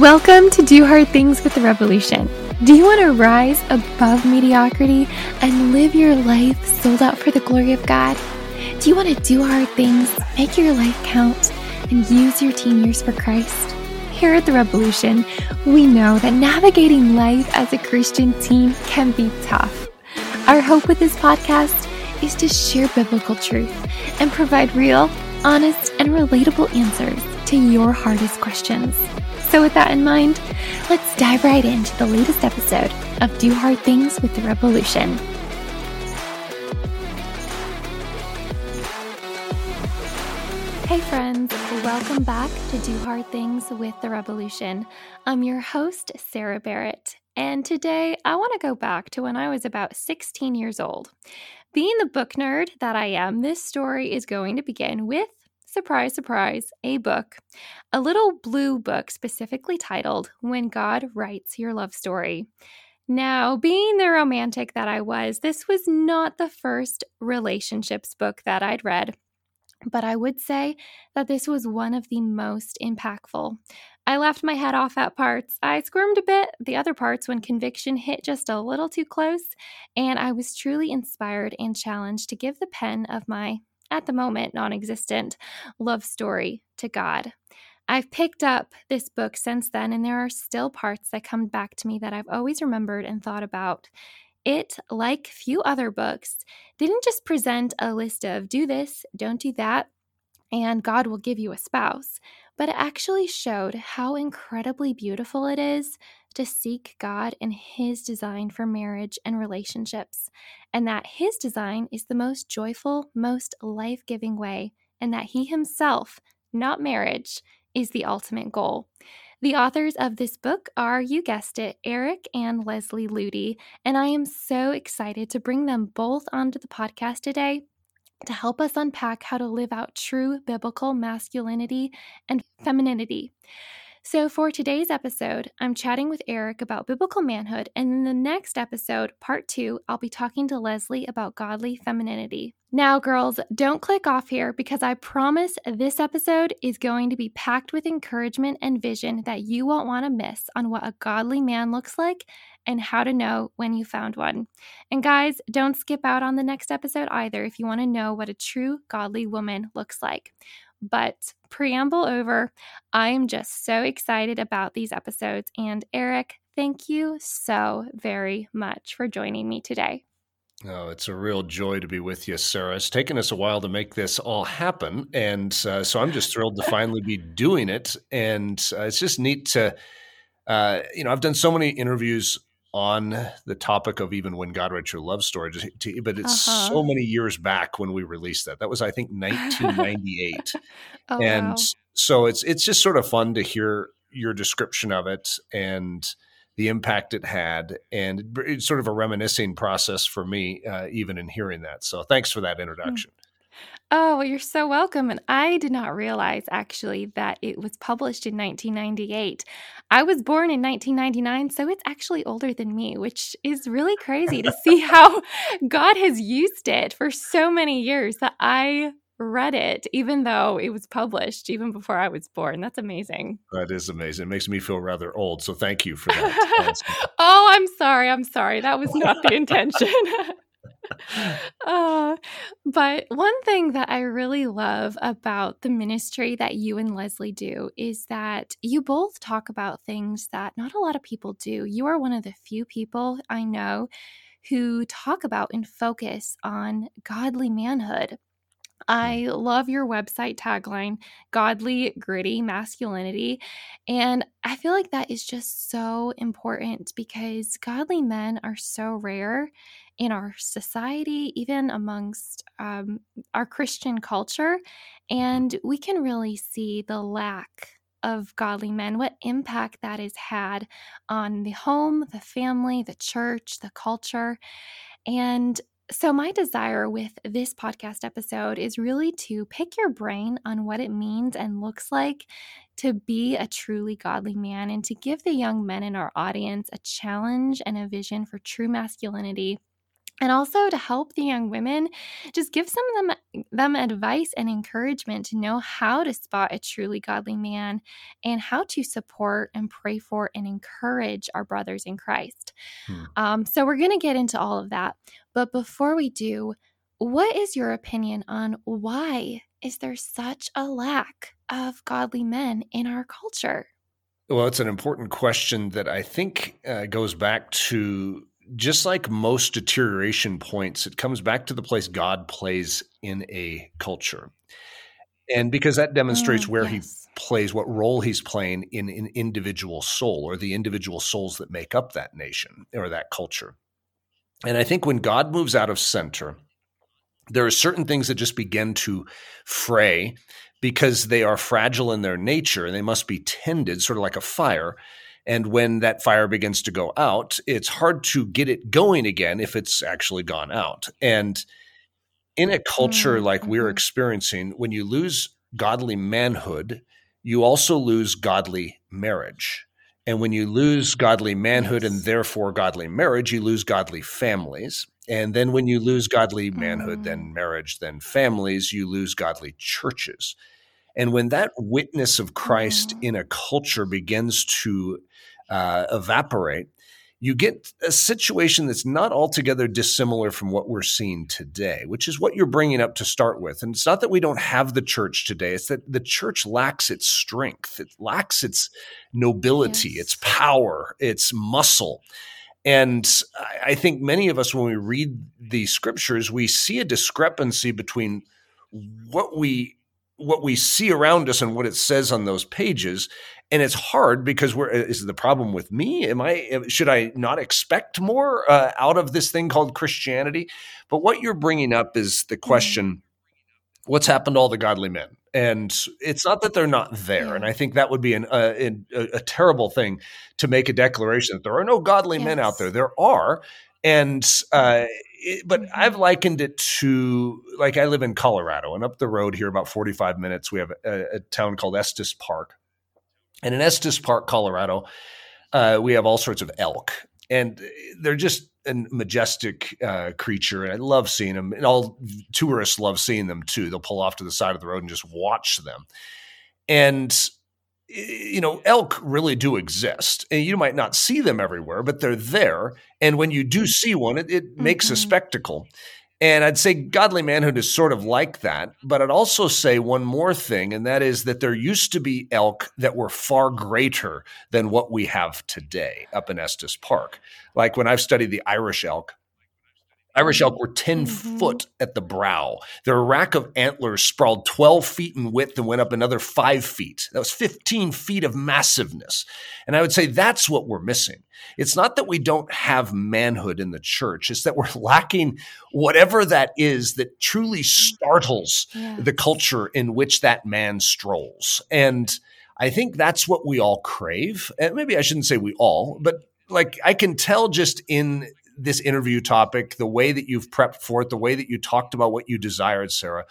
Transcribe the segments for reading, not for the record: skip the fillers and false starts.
Welcome to Do Hard Things with The Rebelution. Do you want to rise above mediocrity and live your life sold out for the glory of God? Do you want to do hard things, make your life count, and use your teen years for Christ? Here at The Rebelution, we know that navigating life as a Christian teen can be tough. Our hope with this podcast is to share biblical truth and provide real, honest, and relatable answers to your hardest questions. So with that in mind, let's dive right into the latest episode of Do Hard Things with The Rebelution. Hey friends, welcome back to Do Hard Things with The Rebelution. I'm your host, Sarah Barrett, and today I want to go back to when I was about 16 years old. Being the book nerd that I am, this story is going to begin with, surprise, surprise, a book. A little blue book specifically titled When God Writes Your Love Story. Now, being the romantic that I was, this was not the first relationships book that I'd read, but I would say that this was one of the most impactful. I laughed my head off at parts. I squirmed a bit the other parts when conviction hit just a little too close, and I was truly inspired and challenged to give the pen of my, at the moment, non-existent love story to God. I've picked up this book since then, and there are still parts that come back to me that I've always remembered and thought about. It, like few other books, didn't just present a list of do this, don't do that, and God will give you a spouse, but it actually showed how incredibly beautiful it is to seek God and His design for marriage and relationships, and that His design is the most joyful, most life-giving way, and that He Himself, not marriage, is the ultimate goal. The authors of this book are, you guessed it, Eric and Leslie Ludy, and I am so excited to bring them both onto the podcast today to help us unpack how to live out true biblical masculinity and femininity. So for today's episode, I'm chatting with Eric about biblical manhood, and in the next episode, part 2, I'll be talking to Leslie about godly femininity. Now, girls, don't click off here because I promise this episode is going to be packed with encouragement and vision that you won't want to miss on what a godly man looks like and how to know when you found one. And guys, don't skip out on the next episode either if you want to know what a true godly woman looks like. But preamble over, I am just so excited about these episodes. And Eric, thank you so very much for joining me today. Oh, it's a real joy to be with you, Sarah. It's taken us a while to make this all happen. And so I'm just thrilled to finally be doing it. And it's just neat to, I've done so many interviews on the topic of even When God Writes Your Love Story, but it's so many years back when we released that. That was, I think, 1998. Oh, and wow. So it's just sort of fun to hear your description of it and the impact it had. And it's sort of a reminiscing process for me, even in hearing that. So thanks for that introduction. Oh, you're so welcome. And I did not realize actually that it was published in 1998. I was born in 1999, so it's actually older than me, which is really crazy to see how God has used it for so many years that I read it, even though it was published even before I was born. That's amazing. That is amazing. It makes me feel rather old. So thank you for that. Oh, I'm sorry. That was not the intention. But one thing that I really love about the ministry that you and Leslie do is that you both talk about things that not a lot of people do. You are one of the few people I know who talk about and focus on godly manhood. I love your website tagline, Godly Gritty Masculinity, and I feel like that is just so important because godly men are so rare in our society, even amongst our Christian culture, and we can really see the lack of godly men, what impact that has had on the home, the family, the church, the culture, and so my desire with this podcast episode is really to pick your brain on what it means and looks like to be a truly godly man and to give the young men in our audience a challenge and a vision for true masculinity And also to help the young women, just give some of them advice and encouragement to know how to spot a truly godly man and how to support and pray for and encourage our brothers in Christ. So we're going to get into all of that. But before we do, what is your opinion on why is there such a lack of godly men in our culture? Well, it's an important question that I think goes back to, just like most deterioration points, it comes back to the place God plays in a culture. And because that demonstrates where he plays, what role he's playing in an individual soul or the individual souls that make up that nation or that culture. And I think when God moves out of center, there are certain things that just begin to fray because they are fragile in their nature and they must be tended, sort of like a fire. And when that fire begins to go out, it's hard to get it going again if it's actually gone out. And in a culture like we're experiencing, when you lose godly manhood, you also lose godly marriage. And when you lose godly manhood and therefore godly marriage, you lose godly families. And then when you lose godly manhood, then marriage, then families, you lose godly churches. And when that witness of Christ in a culture begins to evaporate, you get a situation that's not altogether dissimilar from what we're seeing today, which is what you're bringing up to start with. And it's not that we don't have the church today. It's that the church lacks its strength. It lacks its nobility, its power, its muscle. And I think many of us, when we read the scriptures, we see a discrepancy between what we see around us and what it says on those pages. And it's hard because is the problem with me? Should I not expect more out of this thing called Christianity? But what you're bringing up is the question, what's happened to all the godly men? And it's not that they're not there. Yeah. And I think that would be a terrible thing to make a declaration that there are no godly men out there. There are. And, but I've likened it to, like, I live in Colorado, and up the road here about 45 minutes, we have a town called Estes Park. And in Estes Park, Colorado, we have all sorts of elk, and they're just a majestic creature. And I love seeing them, and all tourists love seeing them too. They'll pull off to the side of the road and just watch them. And you know, elk really do exist, and you might not see them everywhere, but they're there. And when you do see one, it makes a spectacle. And I'd say godly manhood is sort of like that, but I'd also say one more thing, and that is that there used to be elk that were far greater than what we have today up in Estes Park. Like when I've studied the Irish elk were 10 foot at the brow. Their rack of antlers sprawled 12 feet in width and went up another 5 feet. That was 15 feet of massiveness. And I would say that's what we're missing. It's not that we don't have manhood in the church. It's that we're lacking whatever that is that truly startles the culture in which that man strolls. And I think that's what we all crave. And maybe I shouldn't say we all, but like I can tell just in this interview topic, the way that you've prepped for it, the way that you talked about what you desired, Sarah,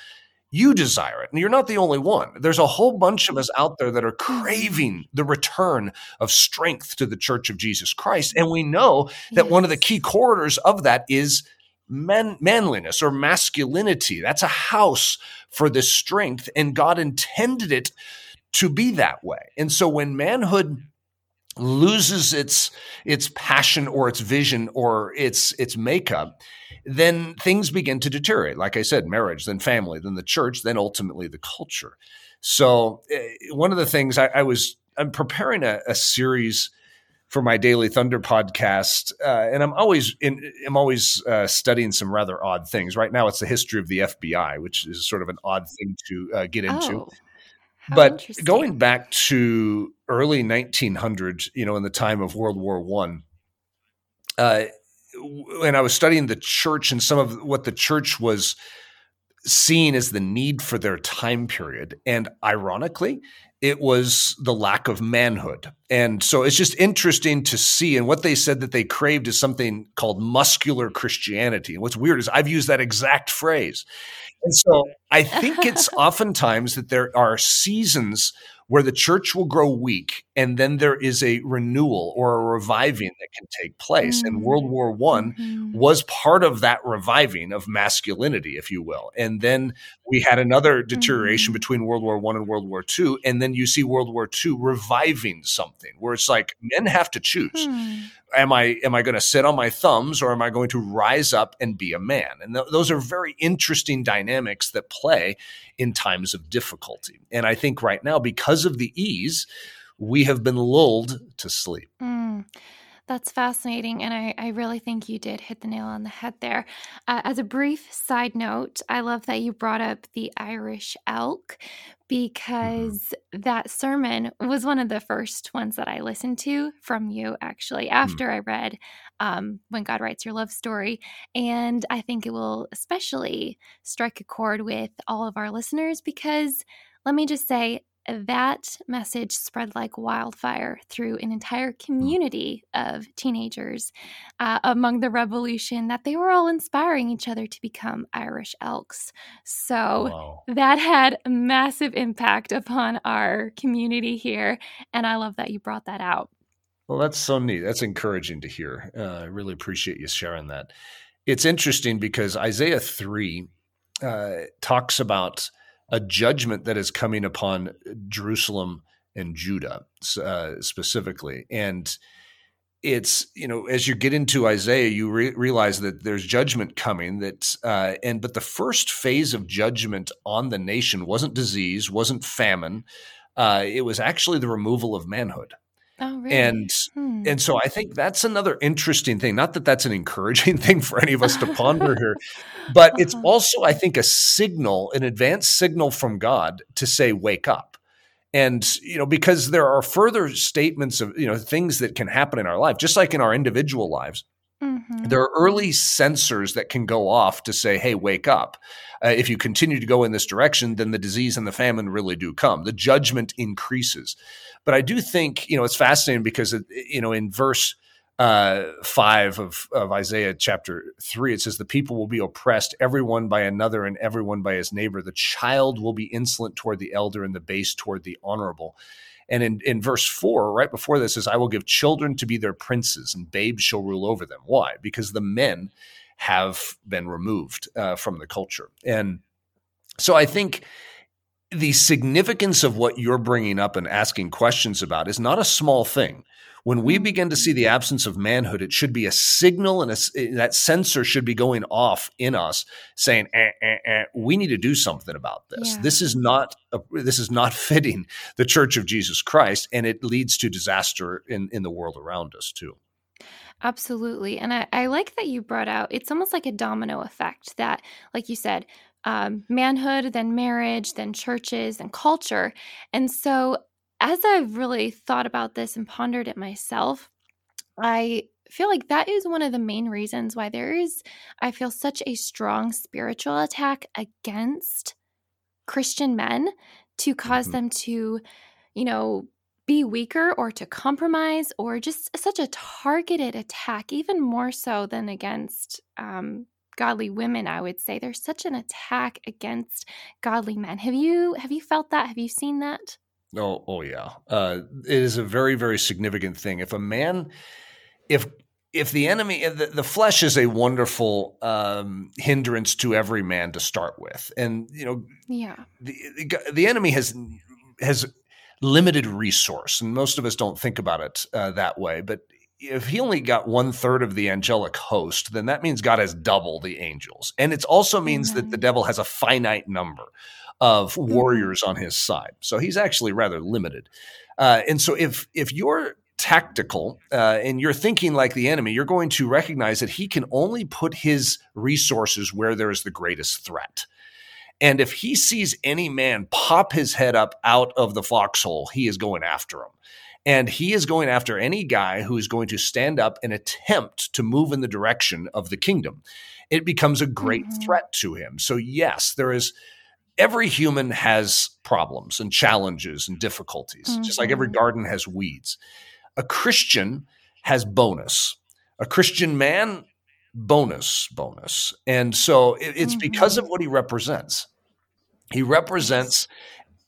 you desire it. And you're not the only one. There's a whole bunch of us out there that are craving the return of strength to the Church of Jesus Christ. And we know that one of the key corridors of that is manliness or masculinity. That's a house for this strength, and God intended it to be that way. And so when manhood loses its passion or its vision or its makeup, then things begin to deteriorate. Like I said, marriage, then family, then the church, then ultimately the culture. So one of the things I'm preparing a series for my Daily Thunder podcast, and I'm always studying some rather odd things. Right now, it's the history of the FBI, which is sort of an odd thing to get into. But going back to early 1900s, you know, in the time of World War I, when I was studying the church and some of what the church was seeing as the need for their time period, and ironically, it was the lack of manhood. And so it's just interesting to see. And what they said that they craved is something called muscular Christianity. And what's weird is I've used that exact phrase. And so I think it's oftentimes that there are seasons where the church will grow weak, and then there is a renewal or a reviving that can take place. And World War I was part of that reviving of masculinity, if you will. And then we had another deterioration between World War I and World War II. And then you see World War II reviving something where it's like men have to choose. Am I going to sit on my thumbs, or am I going to rise up and be a man? And those are very interesting dynamics that play in times of difficulty. And I think right now, because of the ease, we have been lulled to sleep. That's fascinating. And I really think you did hit the nail on the head there. As a brief side note, I love that you brought up the Irish elk, because that sermon was one of the first ones that I listened to from you, actually, after I read When God Writes Your Love Story. And I think it will especially strike a chord with all of our listeners, because let me just say, that message spread like wildfire through an entire community of teenagers among the Rebelution, that they were all inspiring each other to become Irish elks. So that had a massive impact upon our community here, and I love that you brought that out. Well, that's so neat. That's encouraging to hear. I really appreciate you sharing that. It's interesting because Isaiah 3 talks about a judgment that is coming upon Jerusalem and Judah specifically. And it's, you know, as you get into Isaiah, you realize that there's judgment coming that, but the first phase of judgment on the nation wasn't disease, wasn't famine. It was actually the removal of manhood. Oh, really? And so I think that's another interesting thing. Not that that's an encouraging thing for any of us to ponder here, but it's also, I think, a signal, an advanced signal from God to say, wake up. And, you know, because there are further statements of, you know, things that can happen in our life, just like in our individual lives. There are early sensors that can go off to say, hey, wake up. If you continue to go in this direction, then the disease and the famine really do come. The judgment increases. But I do think, you know, it's fascinating because, you know, in verse 5 of Isaiah chapter 3, it says, the people will be oppressed, everyone by another and everyone by his neighbor. The child will be insolent toward the elder and the base toward the honorable. And in verse 4, right before this, is I will give children to be their princes, and babes shall rule over them. Why? Because the men have been removed from the culture. And so I think the significance of what you're bringing up and asking questions about is not a small thing. When we begin to see the absence of manhood, it should be a signal, and that sensor should be going off in us, saying, "We need to do something about this. Yeah. This is not fitting the Church of Jesus Christ, and it leads to disaster in the world around us too." Absolutely, and I like that you brought out. It's almost like a domino effect that, like you said, manhood, then marriage, then churches, and culture, and so. As I've really thought about this and pondered it myself, I feel like that is one of the main reasons why there is, I feel, such a strong spiritual attack against Christian men to cause them to, you know, be weaker or to compromise, or just such a targeted attack, even more so than against godly women, I would say. There's such an attack against godly men. Have you felt that? Have you seen that? Oh yeah. It is a very, very significant thing. If a man, if the enemy, the flesh is a wonderful hindrance to every man to start with, and you know, the enemy has limited resource, and most of us don't think about it that way. But if he only got 1/3 of the angelic host, then that means God has double the angels, and it also means that the devil has a finite number of warriors on his side. So he's actually rather limited. And so if you're tactical and you're thinking like the enemy, you're going to recognize that he can only put his resources where there is the greatest threat. And if he sees any man pop his head up out of the foxhole, he is going after him. And he is going after any guy who is going to stand up and attempt to move in the direction of the kingdom. It becomes a great threat to him. So yes, there is... Every human has problems and challenges and difficulties, just like every garden has weeds. A Christian has bonus. A Christian man, bonus. And so it's because of what he represents. He represents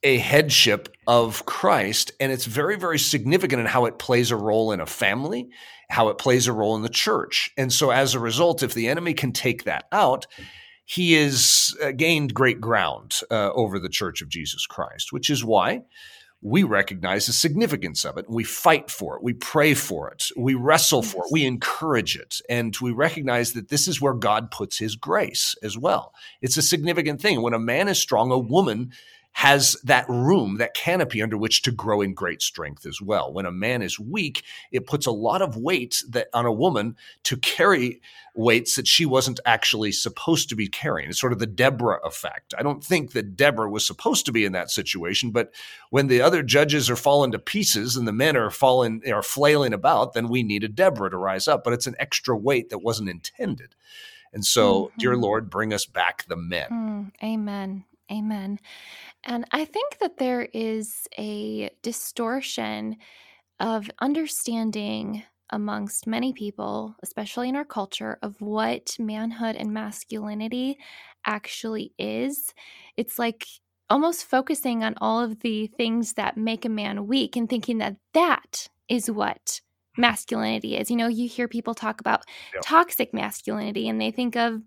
a headship of Christ, and it's very, very significant in how it plays a role in a family, how it plays a role in the church. And so as a result, if the enemy can take that out, he has gained great ground over the Church of Jesus Christ, which is why we recognize the significance of it. We fight for it. We pray for it. We wrestle for it. We encourage it. And we recognize that this is where God puts his grace as well. It's a significant thing. When a man is strong, a woman has that room, that canopy under which to grow in great strength as well. When a man is weak, it puts a lot of weight that on a woman to carry weights that she wasn't actually supposed to be carrying. It's sort of the Deborah effect. I don't think that Deborah was supposed to be in that situation, but when the other judges are falling to pieces and the men are flailing about, then we need a Deborah to rise up. But it's an extra weight that wasn't intended. And so, dear Lord, bring us back the men. Amen. Amen. And I think that there is a distortion of understanding amongst many people, especially in our culture, of what manhood and masculinity actually is. It's like almost focusing on all of the things that make a man weak and thinking that that is what masculinity is. You know, you hear people talk about toxic masculinity, and they think of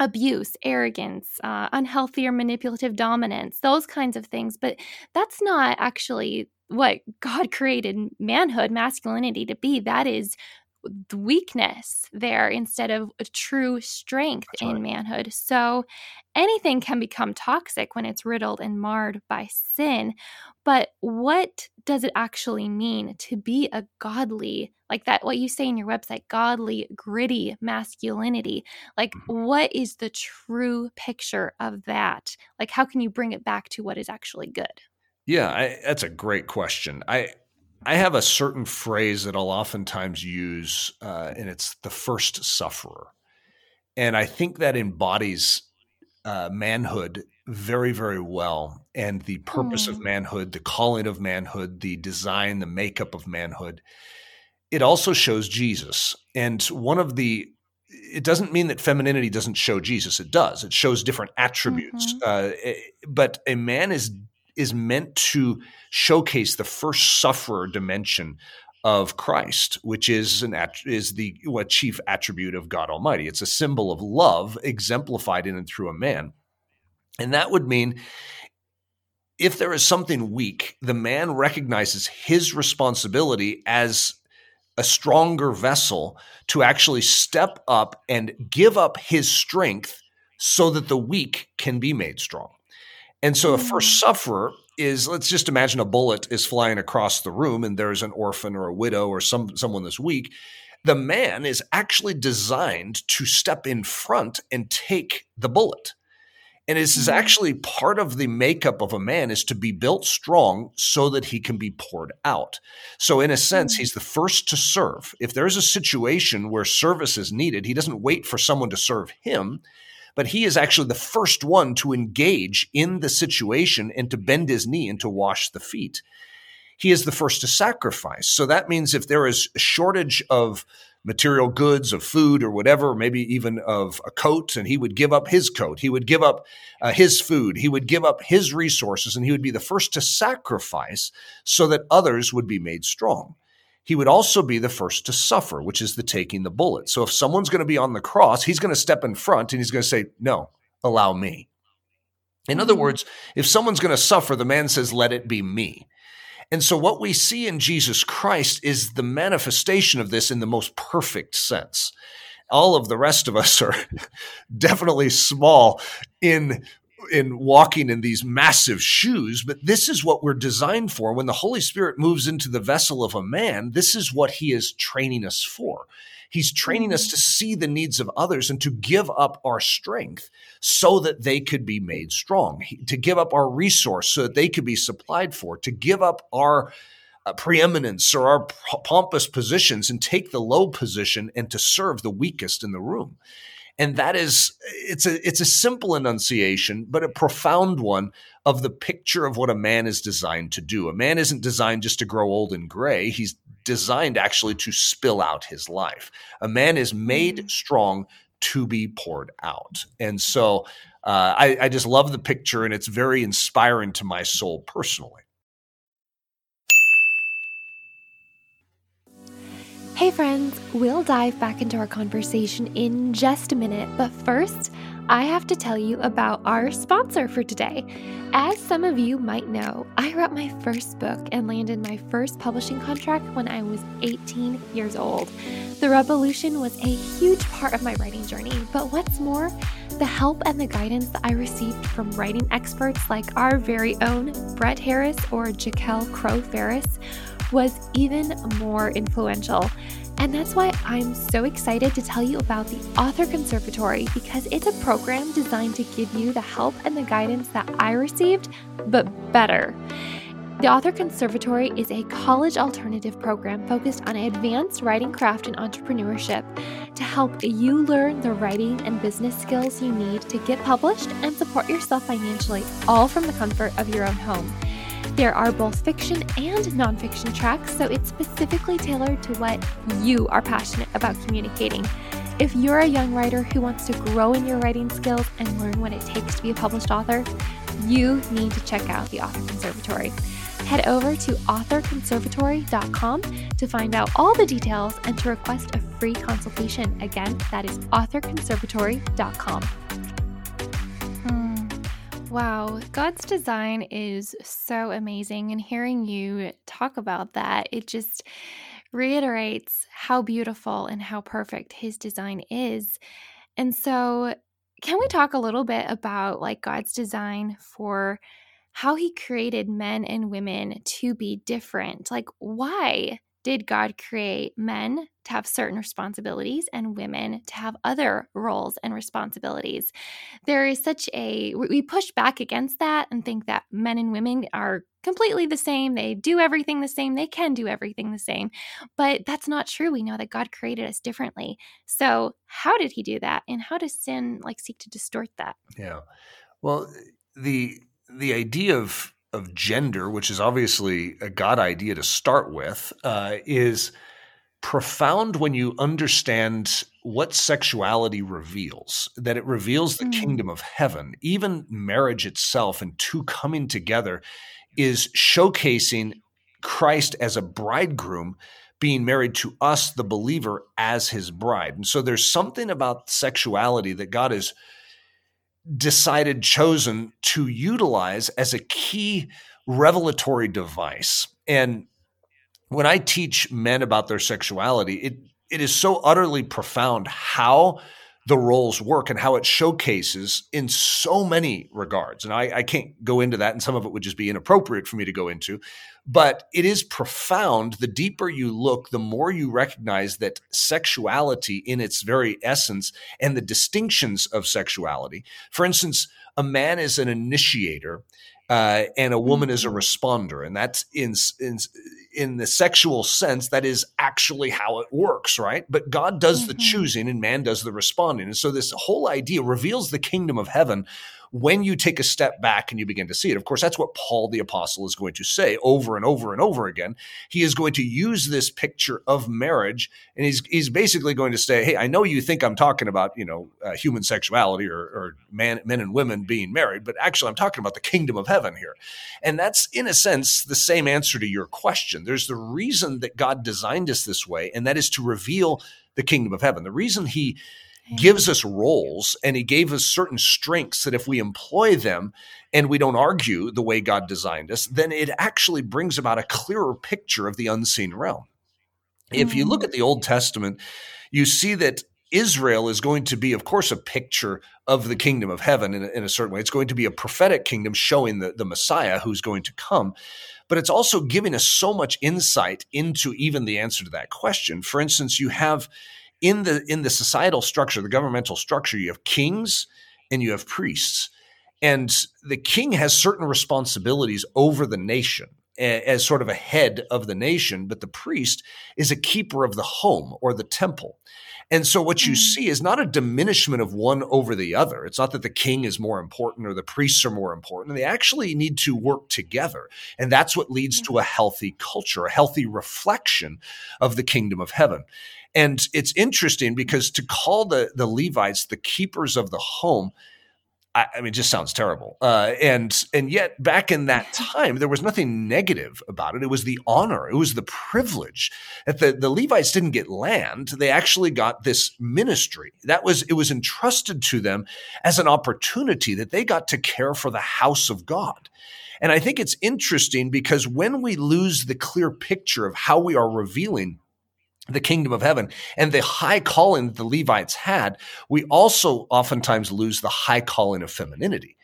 abuse, arrogance, unhealthy or manipulative dominance, those kinds of things. But that's not actually what God created manhood, masculinity to be. That is weakness there instead of a true strength in manhood. So anything can become toxic when it's riddled and marred by sin. But what does it actually mean to be a godly, like that, what you say in your website, godly, gritty masculinity? Like, what is the true picture of that? Like, how can you bring it back to what is actually good? Yeah, that's a great question. I have a certain phrase that I'll oftentimes use, and it's the first sufferer. And I think that embodies manhood very, very well, and the purpose of manhood, the calling of manhood, the design, the makeup of manhood. It also shows Jesus. And it doesn't mean that femininity doesn't show Jesus. It does. It shows different attributes. But a man is meant to showcase the first sufferer dimension of Christ, which is the chief attribute of God Almighty. It's a symbol of love exemplified in and through a man. And that would mean if there is something weak, the man recognizes his responsibility as a stronger vessel to actually step up and give up his strength so that the weak can be made strong. And so a first sufferer is, let's just imagine a bullet is flying across the room and there's an orphan or a widow or someone that's weak. The man is actually designed to step in front and take the bullet. And this is actually part of the makeup of a man, is to be built strong so that he can be poured out. So in a sense, he's the first to serve. If there's a situation where service is needed, he doesn't wait for someone to serve him, but he is actually the first one to engage in the situation and to bend his knee and to wash the feet. He is the first to sacrifice. So that means if there is a shortage of material goods, of food or whatever, maybe even of a coat, and he would give up his coat, he would give up his food, he would give up his resources, and he would be the first to sacrifice so that others would be made strong. He would also be the first to suffer, which is the taking the bullet. So if someone's going to be on the cross, he's going to step in front and he's going to say, no, allow me. In other words, if someone's going to suffer, the man says, let it be me. And so what we see in Jesus Christ is the manifestation of this in the most perfect sense. All of the rest of us are definitely small in walking in these massive shoes, but this is what we're designed for. When the Holy Spirit moves into the vessel of a man, this is what he is training us for. He's training us to see the needs of others and to give up our strength so that they could be made strong, to give up our resource so that they could be supplied for, to give up our preeminence or our pompous positions and take the low position and to serve the weakest in the room. And that is, it's a simple enunciation, but a profound one of the picture of what a man is designed to do. A man isn't designed just to grow old and gray. He's designed actually to spill out his life. A man is made strong to be poured out. And so I just love the picture, and it's very inspiring to my soul personally. Hey friends, we'll dive back into our conversation in just a minute, but first, I have to tell you about our sponsor for today. As some of you might know, I wrote my first book and landed my first publishing contract when I was 18 years old. The Rebelution was a huge part of my writing journey, but what's more, the help and the guidance that I received from writing experts like our very own Brett Harris or Jaquelle Crowe Ferris was even more influential. And that's why I'm so excited to tell you about the Author Conservatory, because it's a program designed to give you the help and the guidance that I received, but better. The Author Conservatory is a college alternative program focused on advanced writing craft and entrepreneurship to help you learn the writing and business skills you need to get published and support yourself financially, all from the comfort of your own home. There are both fiction and nonfiction tracks, so it's specifically tailored to what you are passionate about communicating. If you're a young writer who wants to grow in your writing skills and learn what it takes to be a published author, you need to check out the Author Conservatory. Head over to authorconservatory.com to find out all the details and to request a free consultation. Again, that is authorconservatory.com. Wow, God's design is so amazing, and hearing you talk about that, it just reiterates how beautiful and how perfect His design is. And so, can we talk a little bit about like God's design for how He created men and women to be different? Like, why did God create men to have certain responsibilities and women to have other roles and responsibilities? There is such a, we push back against that and think that men and women are completely the same. They do everything the same. They can do everything the same. But that's not true. We know that God created us differently. So how did He do that? And how does sin like seek to distort that? Yeah. Well, the idea of gender, which is obviously a God idea to start with, is profound when you understand what sexuality reveals, that it reveals the kingdom of heaven. Even marriage itself and two coming together is showcasing Christ as a bridegroom being married to us, the believer, as His bride. And so there's something about sexuality that God is decided, chosen to utilize as a key revelatory device. And when I teach men about their sexuality, it is so utterly profound how the roles work and how it showcases in so many regards. And I can't go into that, and some of it would just be inappropriate for me to go into, but it is profound. The deeper you look, the more you recognize that sexuality in its very essence and the distinctions of sexuality. For instance, a man is an initiator and a woman is a responder. And that's in the sexual sense, that is actually how it works, right? But God does the choosing and man does the responding. And so this whole idea reveals the kingdom of heaven when you take a step back and you begin to see it. Of course, that's what Paul the Apostle is going to say over and over and over again. He is going to use this picture of marriage, and he's basically going to say, hey, I know you think I'm talking about, human sexuality or men and women being married, but actually I'm talking about the kingdom of heaven here. And that's, in a sense, the same answer to your question. There's the reason that God designed us this way, and that is to reveal the kingdom of heaven. The reason He gives us roles, and He gave us certain strengths that if we employ them and we don't argue the way God designed us, then it actually brings about a clearer picture of the unseen realm. If you look at the Old Testament, you see that Israel is going to be, of course, a picture of the kingdom of heaven in a certain way. It's going to be a prophetic kingdom showing the Messiah who's going to come. But it's also giving us so much insight into even the answer to that question. For instance, you have in the societal structure, the governmental structure, you have kings and you have priests. And the king has certain responsibilities over the nation as sort of a head of the nation, but the priest is a keeper of the home or the temple. And so what you see is not a diminishment of one over the other. It's not that the king is more important or the priests are more important. They actually need to work together. And that's what leads to a healthy culture, a healthy reflection of the kingdom of heaven. And it's interesting because to call the Levites the keepers of the home, I mean, it just sounds terrible. And yet back in that time, there was nothing negative about it. It was the honor. It was the privilege that the Levites didn't get land. They actually got this ministry. It was entrusted to them as an opportunity that they got to care for the house of God. And I think it's interesting because when we lose the clear picture of how we are revealing the kingdom of heaven and the high calling that the Levites had, we also oftentimes lose the high calling of femininity.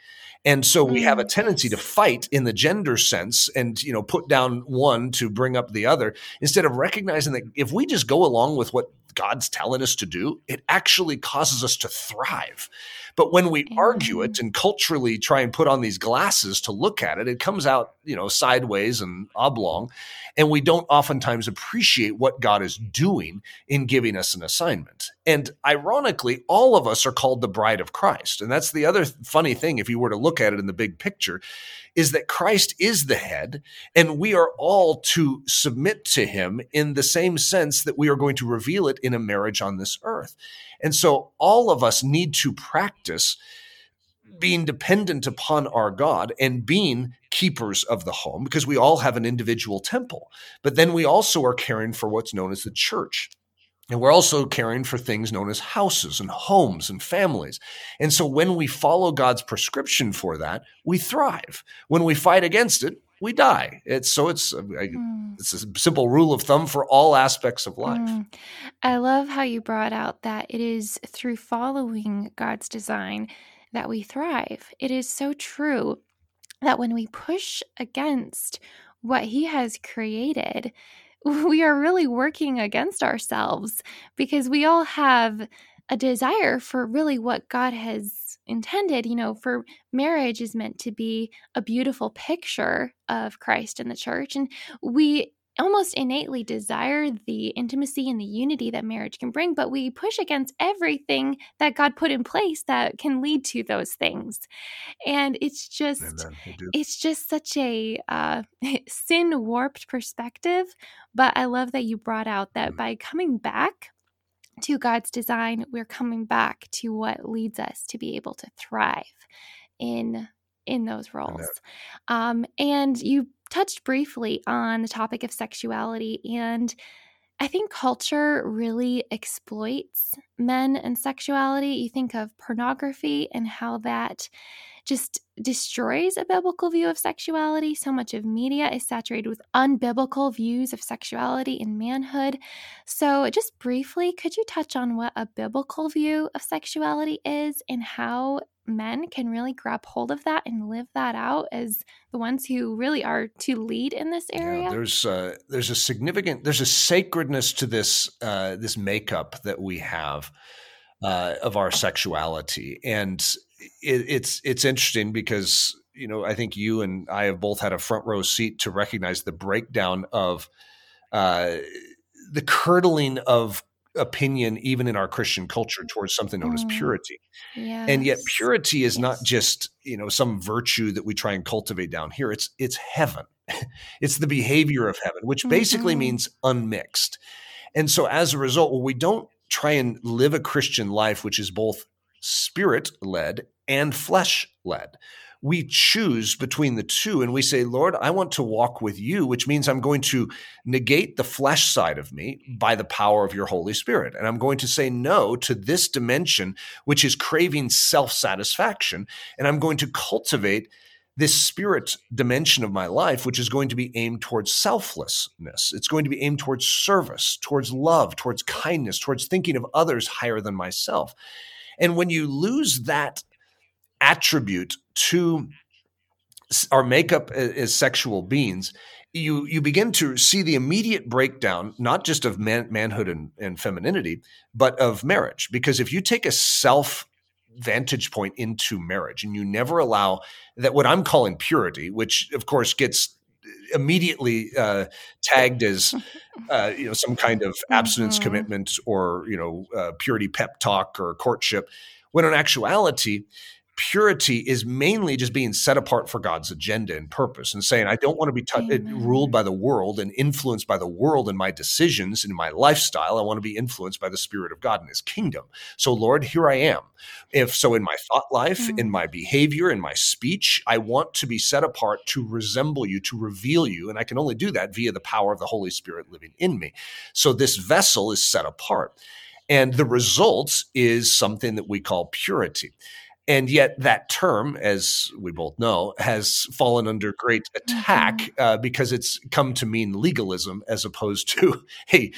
And so we have a tendency to fight in the gender sense and, you know, put down one to bring up the other instead of recognizing that if we just go along with what God's telling us to do, it actually causes us to thrive. But when we argue it and culturally try and put on these glasses to look at it, it comes out, you know, sideways and oblong. And we don't oftentimes appreciate what God is doing in giving us an assignment. And ironically, all of us are called the bride of Christ. And that's the other funny thing, if you were to look at it in the big picture, is that Christ is the head, and we are all to submit to him in the same sense that we are going to reveal it in a marriage on this earth. And so all of us need to practice being dependent upon our God and being keepers of the home, because we all have an individual temple. But then we also are caring for what's known as the church. And we're also caring for things known as houses and homes and families. And so when we follow God's prescription for that, we thrive. When we fight against it, we die. It's a simple rule of thumb for all aspects of life. I love how you brought out that it is through following God's design that we thrive. It is so true that when we push against what he has created, we are really working against ourselves, because we all have a desire for really what God has intended. You know, for marriage is meant to be a beautiful picture of Christ and the church. And we almost innately desire the intimacy and the unity that marriage can bring, but we push against everything that God put in place that can lead to those things. And it's just such a sin-warped perspective. But I love that you brought out that by coming back to God's design, we're coming back to what leads us to be able to thrive in those roles. And you touched briefly on the topic of sexuality, and I think culture really exploits men and sexuality. You think of pornography and how that just destroys a biblical view of sexuality. So much of media is saturated with unbiblical views of sexuality and manhood. So just briefly, could you touch on what a biblical view of sexuality is and how men can really grab hold of that and live that out as the ones who really are to lead in this area? Yeah, there's a sacredness to this makeup that we have of our sexuality, and it's interesting because, you know, I think you and I have both had a front row seat to recognize the breakdown of the curdling of opinion, even in our Christian culture, towards something known as purity. Yes. And yet purity is not just, you know, some virtue that we try and cultivate down here. It's heaven. It's the behavior of heaven, which basically means unmixed. And so as a result, when we don't try and live a Christian life, which is both spirit-led and flesh-led, we choose between the two and we say, Lord, I want to walk with you, which means I'm going to negate the flesh side of me by the power of your Holy Spirit. And I'm going to say no to this dimension, which is craving self-satisfaction. And I'm going to cultivate this spirit dimension of my life, which is going to be aimed towards selflessness. It's going to be aimed towards service, towards love, towards kindness, towards thinking of others higher than myself. And when you lose that attribute to our makeup as sexual beings, you begin to see the immediate breakdown, not just of manhood and femininity, but of marriage. Because if you take a self vantage point into marriage and you never allow that, what I'm calling purity, which of course gets immediately tagged as you know, some kind of abstinence commitment or, you know, purity pep talk or courtship, when in actuality, purity is mainly just being set apart for God's agenda and purpose and saying, I don't want to be ruled by the world and influenced by the world in my decisions and my lifestyle. I want to be influenced by the Spirit of God and His kingdom. So Lord, here I am. If so, in my thought life, in my behavior, in my speech, I want to be set apart to resemble you, to reveal you. And I can only do that via the power of the Holy Spirit living in me. So this vessel is set apart. And the result is something that we call purity. And yet that term, as we both know, has fallen under great attack because it's come to mean legalism as opposed to an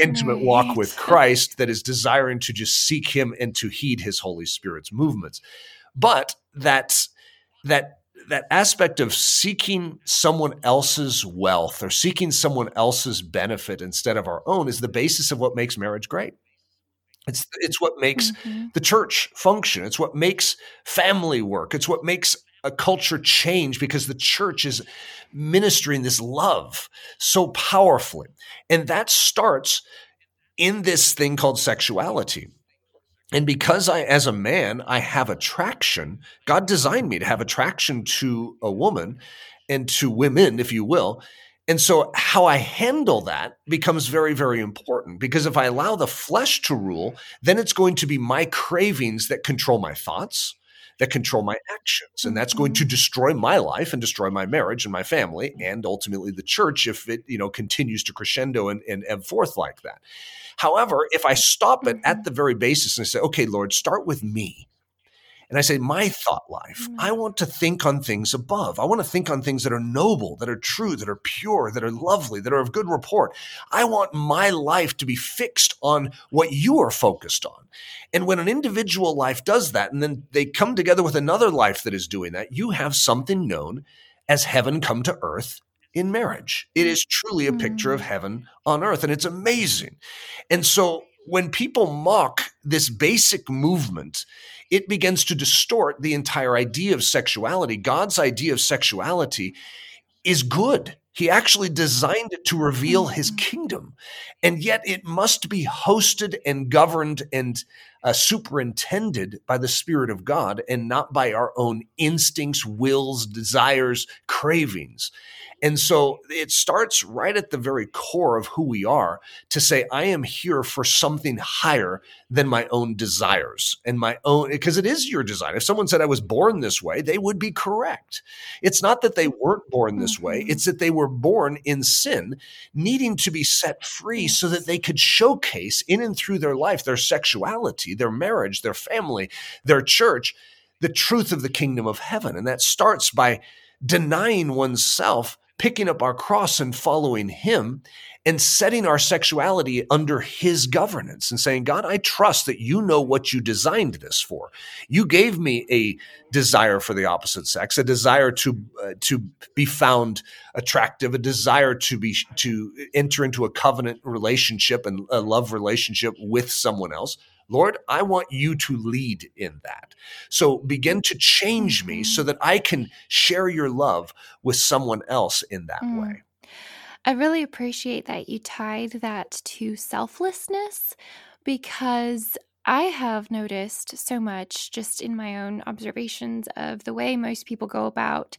intimate walk with Christ that is desiring to just seek Him and to heed His Holy Spirit's movements. But that aspect of seeking someone else's wealth or seeking someone else's benefit instead of our own is the basis of what makes marriage great. It's what makes the church function. It's what makes family work. It's what makes a culture change, because the church is ministering this love so powerfully. And that starts in this thing called sexuality. And because as a man, I have attraction, God designed me to have attraction to a woman and to women, if you will. And so how I handle that becomes very, very important, because if I allow the flesh to rule, then it's going to be my cravings that control my thoughts, that control my actions. And that's going to destroy my life and destroy my marriage and my family and ultimately the church if it, continues to crescendo and ebb forth like that. However, if I stop it at the very basis and I say, okay, Lord, start with me. And I say, my thought life, I want to think on things above. I want to think on things that are noble, that are true, that are pure, that are lovely, that are of good report. I want my life to be fixed on what you are focused on. And when an individual life does that, and then they come together with another life that is doing that, you have something known as heaven come to earth in marriage. It is truly a picture of heaven on earth, and it's amazing. And so when people mock this basic movement, it begins to distort the entire idea of sexuality. God's idea of sexuality is good. He actually designed it to reveal His kingdom. And yet it must be hosted and governed and superintended by the Spirit of God and not by our own instincts, wills, desires, cravings. And so it starts right at the very core of who we are to say, I am here for something higher than my own desires and my own, because it is your desire. If someone said I was born this way, they would be correct. It's not that they weren't born this way. It's that they were born in sin, needing to be set free so that they could showcase in and through their life, their sexuality, their marriage, their family, their church, the truth of the kingdom of heaven. And that starts by denying oneself, picking up our cross and following Him and setting our sexuality under His governance and saying, God, I trust that You know what You designed this for. You gave me a desire for the opposite sex, a desire to be found attractive, a desire to enter into a covenant relationship and a love relationship with someone else. Lord, I want You to lead in that. So begin to change me so that I can share Your love with someone else in that way. I really appreciate that you tied that to selflessness, because I have noticed so much just in my own observations of the way most people go about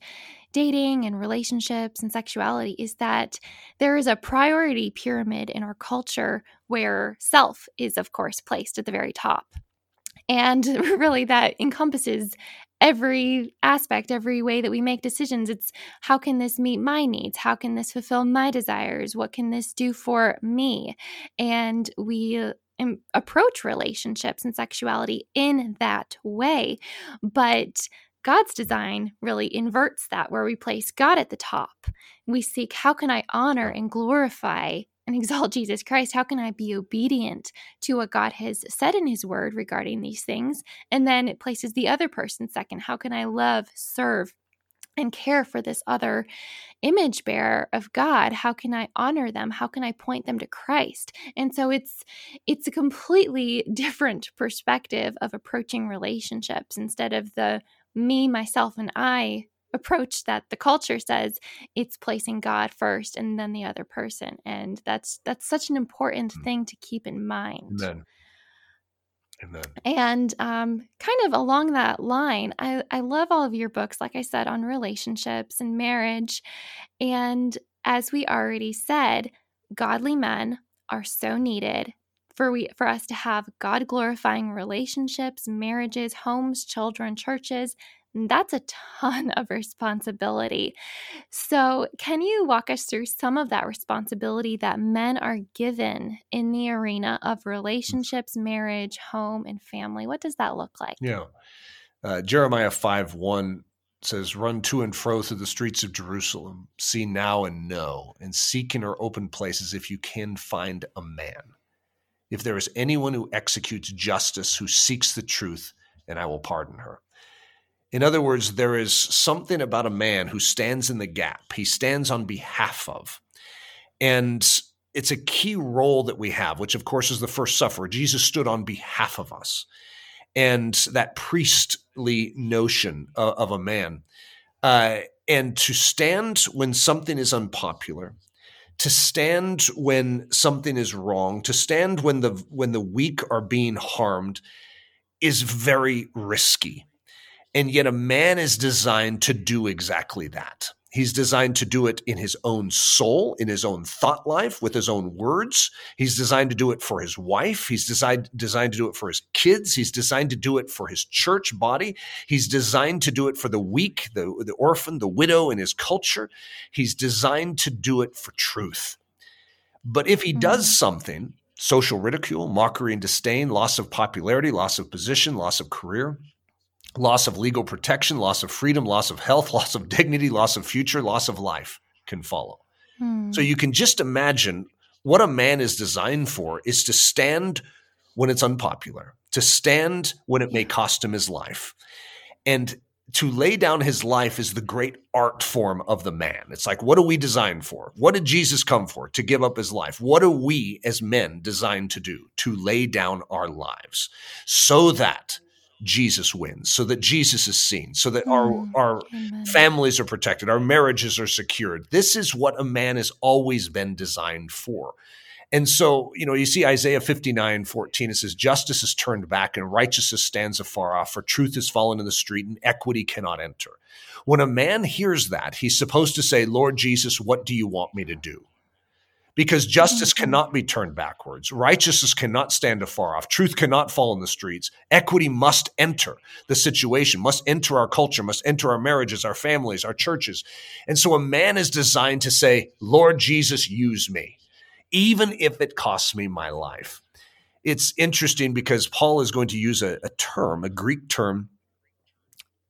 dating and relationships and sexuality is that there is a priority pyramid in our culture where self is, of course, placed at the very top. And really that encompasses every aspect, every way that we make decisions. It's how can this meet my needs? How can this fulfill my desires? What can this do for me? And we approach relationships and sexuality in that way. But God's design really inverts that, where we place God at the top. We seek, how can I honor and glorify and exalt Jesus Christ? How can I be obedient to what God has said in His word regarding these things? And then it places the other person second. How can I love, serve, and care for this other image bearer of God? How can I honor them? How can I point them to Christ? And so it's a completely different perspective of approaching relationships. Instead of the me, myself, and I approach that the culture says, it's placing God first and then the other person. And that's such an important thing to keep in mind. Amen. Amen. And kind of along that line, I love all of your books, like I said, on relationships and marriage. And as we already said, godly men are so needed for us to have God-glorifying relationships, marriages, homes, children, churches. And that's a ton of responsibility. So can you walk us through some of that responsibility that men are given in the arena of relationships, marriage, home, and family? What does that look like? Yeah. Jeremiah 5:1 says, "Run to and fro through the streets of Jerusalem, see now and know, and seek in her open places if you can find a man. If there is anyone who executes justice, who seeks the truth, then I will pardon her." In other words, there is something about a man who stands in the gap. He stands on behalf of. And it's a key role that we have, which of course is the first sufferer. Jesus stood on behalf of us. And that priestly notion of a man. And to stand when something is unpopular, to stand when something is wrong, to stand when the weak are being harmed is very risky. And yet a man is designed to do exactly that. He's designed to do it in his own soul, in his own thought life, with his own words. He's designed to do it for his wife. He's designed to do it for his kids. He's designed to do it for his church body. He's designed to do it for the weak, the orphan, the widow in his culture. He's designed to do it for truth. But if he does something, social ridicule, mockery and disdain, loss of popularity, loss of position, loss of career, loss of legal protection, loss of freedom, loss of health, loss of dignity, loss of future, loss of life can follow. So you can just imagine what a man is designed for is to stand when it's unpopular, to stand when it may cost him his life. And to lay down his life is the great art form of the man. It's like, what are we designed for? What did Jesus come for? To give up his life. What are we as men designed to do? To lay down our lives so that Jesus wins, so that Jesus is seen, so that our families are protected, our marriages are secured. This is what a man has always been designed for. And so, you know, you see Isaiah 59:14, it says, "Justice is turned back and righteousness stands afar off, for truth has fallen in the street and equity cannot enter." When a man hears that, he's supposed to say, "Lord Jesus, what do you want me to do?" Because justice cannot be turned backwards. Righteousness cannot stand afar off. Truth cannot fall in the streets. Equity must enter the situation, must enter our culture, must enter our marriages, our families, our churches. And so a man is designed to say, "Lord Jesus, use me, even if it costs me my life." It's interesting because Paul is going to use a term, a Greek term,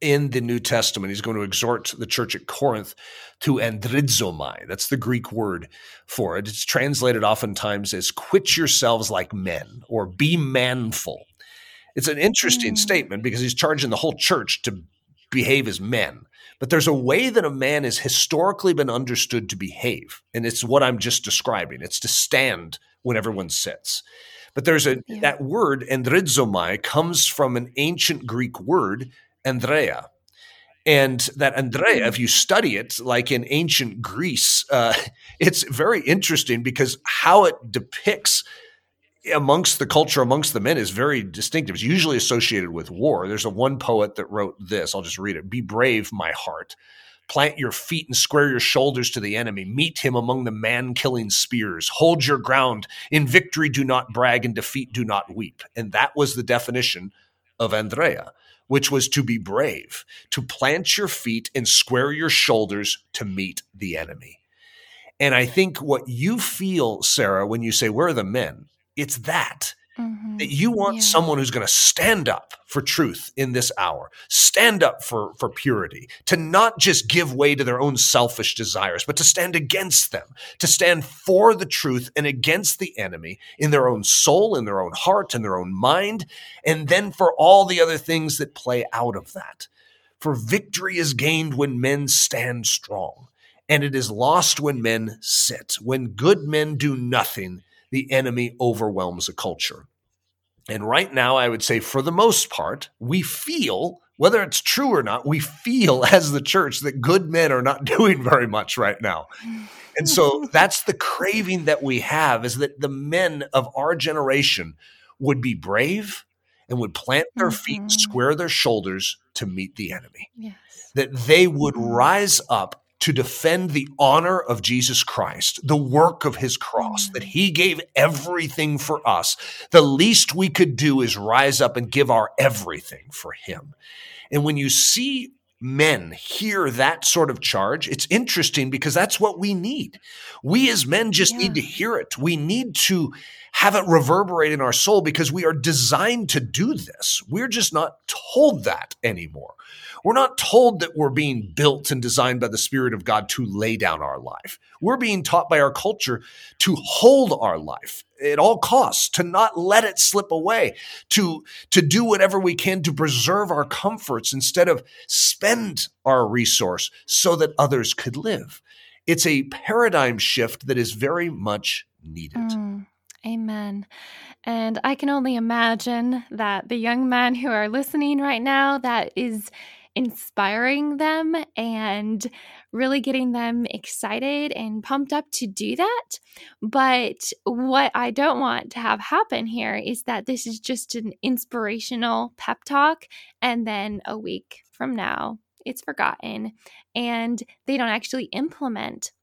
in the New Testament. He's going to exhort the church at Corinth to andrizomai. That's the Greek word for it. It's translated oftentimes as "quit yourselves like men" or "be manful." It's an interesting statement because he's charging the whole church to behave as men. But there's a way that a man has historically been understood to behave. And it's what I'm just describing. It's to stand when everyone sits. But there's that word andrizomai comes from an ancient Greek word, Andrea. And that Andrea, if you study it, like in ancient Greece, it's very interesting because how it depicts amongst the culture, amongst the men is very distinctive. It's usually associated with war. There's one poet that wrote this. I'll just read it. "Be brave, my heart. Plant your feet and square your shoulders to the enemy. Meet him among the man-killing spears. Hold your ground. In victory, do not brag. In defeat, do not weep." And that was the definition of Andrea, which was to be brave, to plant your feet and square your shoulders to meet the enemy. And I think what you feel, Sarah, when you say, "Where are the men?" It's that you want someone who's going to stand up for truth in this hour, stand up for purity, to not just give way to their own selfish desires, but to stand against them, to stand for the truth and against the enemy in their own soul, in their own heart, in their own mind, and then for all the other things that play out of that. For victory is gained when men stand strong, and it is lost when men sit. When good men do nothing, the enemy overwhelms a culture. And right now, I would say, for the most part, we feel, whether it's true or not, we feel as the church that good men are not doing very much right now. And so that's the craving that we have, is that the men of our generation would be brave and would plant their feet, square their shoulders to meet the enemy. Yes. That they would rise up to defend the honor of Jesus Christ, the work of his cross, that he gave everything for us. The least we could do is rise up and give our everything for him. And when you see men hear that sort of charge, it's interesting because that's what we need. We as men just need to hear it. We need to have it reverberate in our soul because we are designed to do this. We're just not told that anymore. We're not told that we're being built and designed by the Spirit of God to lay down our life. We're being taught by our culture to hold our life at all costs, to not let it slip away, to do whatever we can to preserve our comforts instead of spend our resource so that others could live. It's a paradigm shift that is very much needed. Amen. And I can only imagine that the young men who are listening right now, that is inspiring them and really getting them excited and pumped up to do that. But what I don't want to have happen here is that this is just an inspirational pep talk, and then a week from now, it's forgotten, and they don't actually implement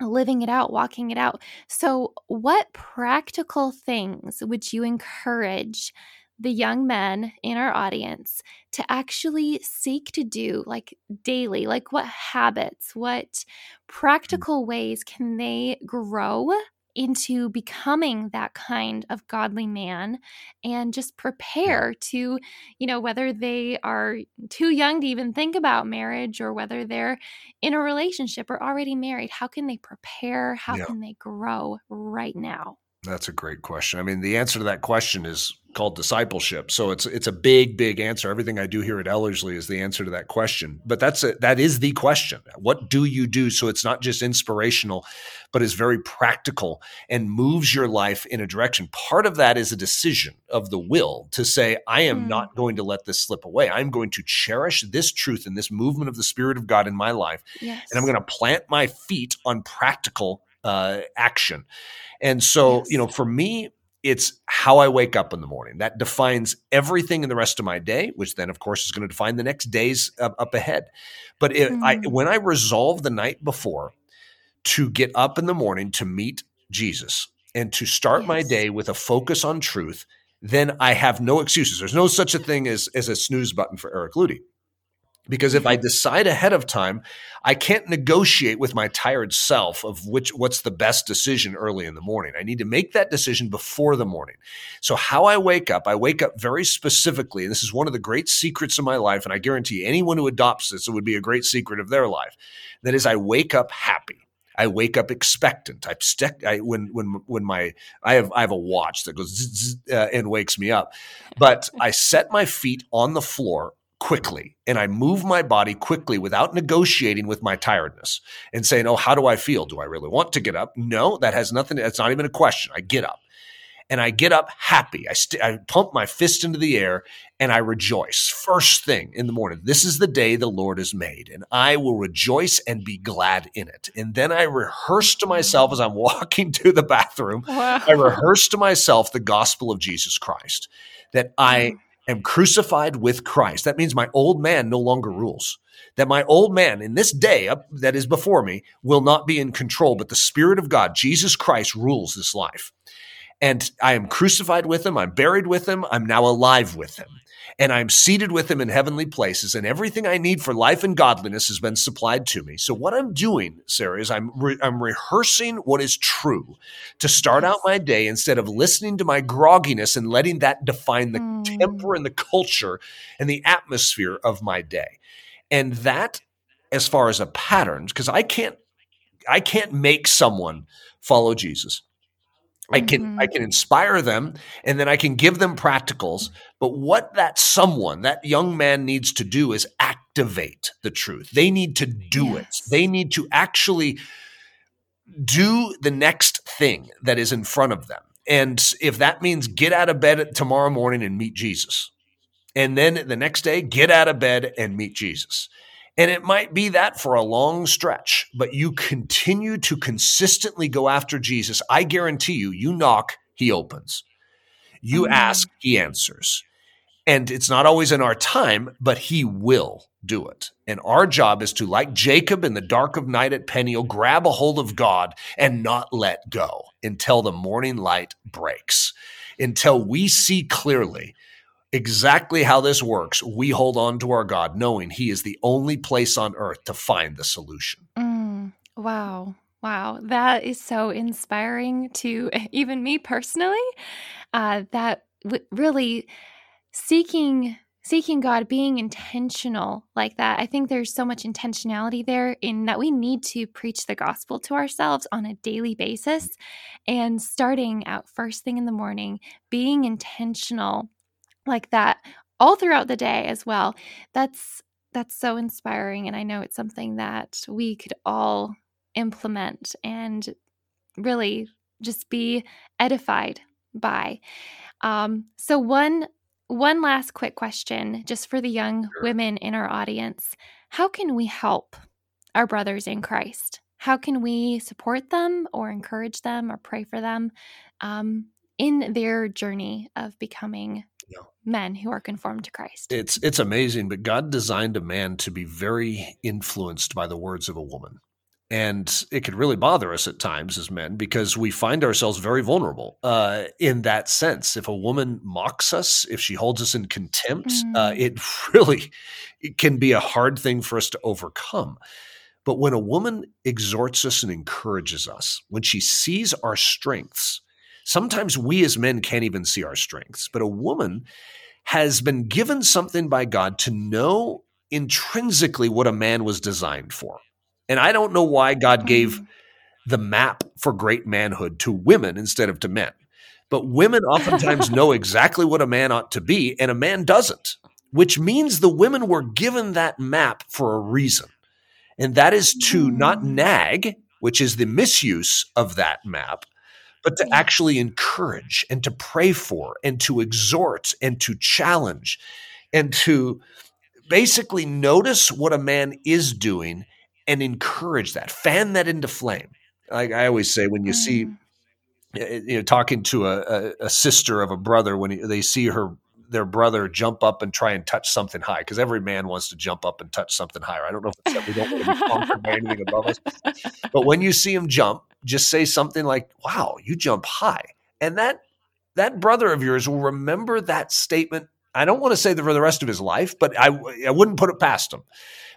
living it out, walking it out. So what practical things would you encourage the young men in our audience to actually seek to do, like daily? Like what habits, what practical ways can they grow into becoming that kind of godly man, and just prepare to, you know, whether they are too young to even think about marriage or whether they're in a relationship or already married, how can they prepare? How can they grow right now? That's a great question. I mean, the answer to that question is called discipleship. So it's a big, big answer. Everything I do here at Ellerslie is the answer to that question. But that is the question. What do you do? So it's not just inspirational, but is very practical and moves your life in a direction. Part of that is a decision of the will to say, I am not going to let this slip away. I'm going to cherish this truth and this movement of the Spirit of God in my life. Yes. And I'm going to plant my feet on practical action. And so, you know, for me, it's how I wake up in the morning. That defines everything in the rest of my day, which then, of course, is going to define the next days up ahead. But when I resolve the night before to get up in the morning to meet Jesus and to start my day with a focus on truth, then I have no excuses. There's no such a thing as a snooze button for Eric Ludy. Because if I decide ahead of time, I can't negotiate with my tired self of what's the best decision early in the morning. I need to make that decision before the morning. So how I wake up very specifically, and this is one of the great secrets of my life, and I guarantee anyone who adopts this, it would be a great secret of their life. That is, I wake up happy. I wake up expectant. I have a watch that goes zzz, zzz, and wakes me up. But I set my feet on the floor quickly, and I move my body quickly without negotiating with my tiredness and saying, oh, how do I feel? Do I really want to get up? No, that's not even a question. I get up, and I get up happy. I pump my fist into the air, and I rejoice first thing in the morning. This is the day the Lord has made, and I will rejoice and be glad in it. And then I rehearse to myself as I'm walking to the bathroom, I rehearse to myself the gospel of Jesus Christ, that I am crucified with Christ. That means my old man no longer rules. That my old man in this day that is before me will not be in control, but the Spirit of God, Jesus Christ, rules this life. And I am crucified with him. I'm buried with him. I'm now alive with him. And I'm seated with him in heavenly places. And everything I need for life and godliness has been supplied to me. So what I'm doing, Sarah, is I'm rehearsing what is true to start out my day instead of listening to my grogginess and letting that define the temper and the culture and the atmosphere of my day. And that, as far as a pattern, because I can't make someone follow Jesus. I can inspire them, and then I can give them practicals. But what that young man needs to do is activate the truth. They need to do it. They need to actually do the next thing that is in front of them. And if that means get out of bed tomorrow morning and meet Jesus, and then the next day, get out of bed and meet Jesus. And it might be that for a long stretch, but you continue to consistently go after Jesus. I guarantee you, you knock, he opens. You ask, he answers. And it's not always in our time, but he will do it. And our job is to, like Jacob in the dark of night at Peniel, grab a hold of God and not let go until the morning light breaks, until we see clearly exactly how this works. We hold on to our God, knowing he is the only place on earth to find the solution. Wow. That is so inspiring to even me personally, that really seeking God, being intentional like that. I think there's so much intentionality there in that we need to preach the gospel to ourselves on a daily basis, and starting out first thing in the morning, being intentional like that all throughout the day as well. That's so inspiring. And I know it's something that we could all implement and really just be edified by. So one last quick question, just for the young women in our audience. How can we help our brothers in Christ? How can we support them or encourage them or pray for them in their journey of becoming men who are conformed to Christ? It's amazing, but God designed a man to be very influenced by the words of a woman. And it could really bother us at times as men, because we find ourselves very vulnerable in that sense. If a woman mocks us, if she holds us in contempt, it can be a hard thing for us to overcome. But when a woman exhorts us and encourages us, when she sees our strengths, sometimes we as men can't even see our strengths, but a woman has been given something by God to know intrinsically what a man was designed for. And I don't know why God gave the map for great manhood to women instead of to men. But women oftentimes know exactly what a man ought to be, and a man doesn't, which means the women were given that map for a reason. And that is to not nag, which is the misuse of that map, but to actually encourage and to pray for and to exhort and to challenge and to basically notice what a man is doing and encourage that, fan that into flame. Like I always say, when you see, you know, talking to a sister of a brother, when they see their brother jump up and try and touch something high, because every man wants to jump up and touch something higher. I don't know if it's that we don't want to be conquered by anything above us. But when you see him jump, just say something like, wow, you jump high. And that brother of yours will remember that statement. I don't want to say that for the rest of his life, but I wouldn't put it past him,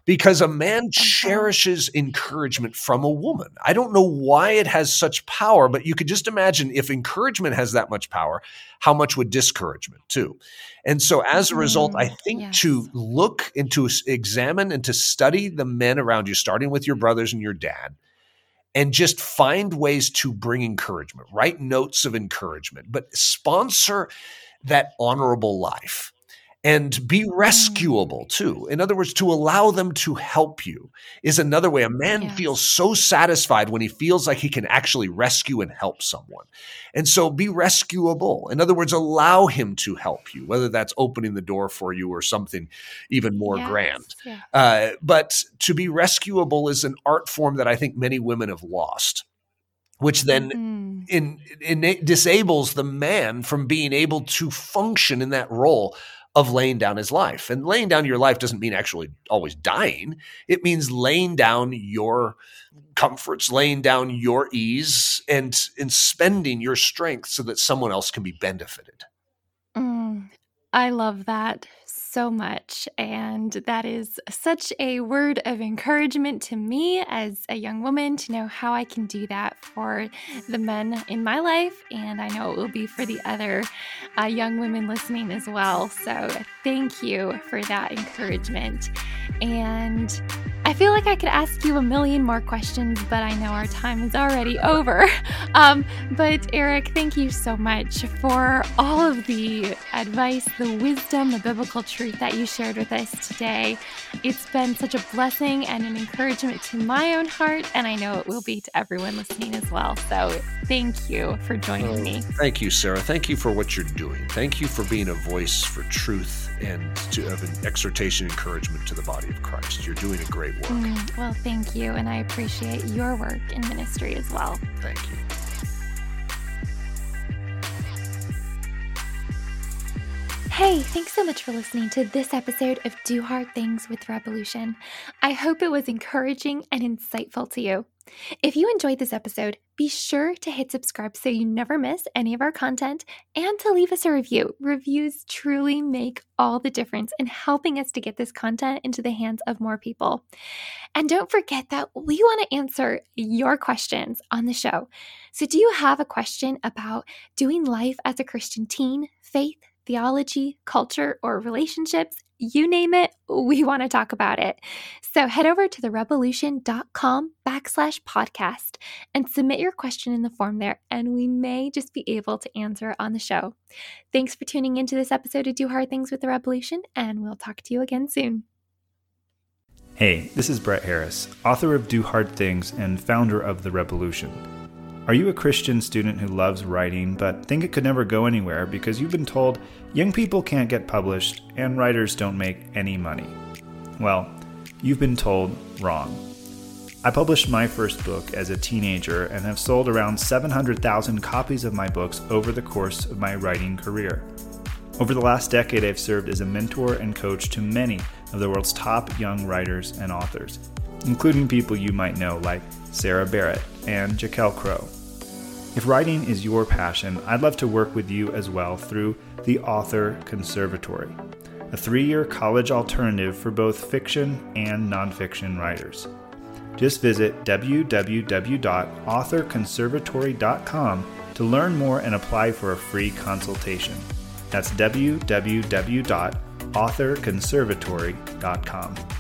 because a man cherishes encouragement from a woman. I don't know why it has such power, but you could just imagine if encouragement has that much power, how much would discouragement too? And so as a result, I think to look and to examine and to study the men around you, starting with your brothers and your dad, and just find ways to bring encouragement, write notes of encouragement, but sponsor that honorable life and be rescuable too. In other words, to allow them to help you is another way. A man feels so satisfied when he feels like he can actually rescue and help someone. And so be rescuable. In other words, allow him to help you, whether that's opening the door for you or something even more grand. Yeah. But to be rescuable is an art form that I think many women have lost, which then it disables the man from being able to function in that role of laying down his life. And laying down your life doesn't mean actually always dying. It means laying down your comforts, laying down your ease, and spending your strength so that someone else can be benefited. I love that so much. And that is such a word of encouragement to me as a young woman, to know how I can do that for the men in my life. And I know it will be for the other young women listening as well. So thank you for that encouragement. And I feel like I could ask you a million more questions, but I know our time is already over. But Eric, thank you so much for all of the advice, the wisdom, the biblical truth that you shared with us today. It's been such a blessing and an encouragement to my own heart, and I know it will be to everyone listening as well. So thank you for joining me. Thank you, Sarah. Thank you for what you're doing. Thank you for being a voice for truth and of an exhortation, encouragement to the body of Christ. You're doing a great work. Well, thank you. And I appreciate your work in ministry as well. Thank you. Hey, thanks so much for listening to this episode of Do Hard Things with Rebelution. I hope it was encouraging and insightful to you. If you enjoyed this episode, be sure to hit subscribe so you never miss any of our content and to leave us a review. Reviews truly make all the difference in helping us to get this content into the hands of more people. And don't forget that we want to answer your questions on the show. So do you have a question about doing life as a Christian teen, faith, theology, culture, or relationships? You name it, we want to talk about it. So head over to therebelution.com/podcast and submit your question in the form there, and we may just be able to answer it on the show. Thanks for tuning into this episode of Do Hard Things with The Rebelution, and we'll talk to you again soon. Hey, this is Brett Harris, author of Do Hard Things and founder of The Rebelution. Are you a Christian student who loves writing but think it could never go anywhere because you've been told young people can't get published and writers don't make any money? Well, you've been told wrong. I published my first book as a teenager and have sold around 700,000 copies of my books over the course of my writing career. Over the last decade, I've served as a mentor and coach to many of the world's top young writers and authors, including people you might know like Sarah Barrett and Jaquelle Crowe. If writing is your passion, I'd love to work with you as well through The Author Conservatory, a 3-year college alternative for both fiction and nonfiction writers. Just visit www.authorconservatory.com to learn more and apply for a free consultation. That's www.authorconservatory.com.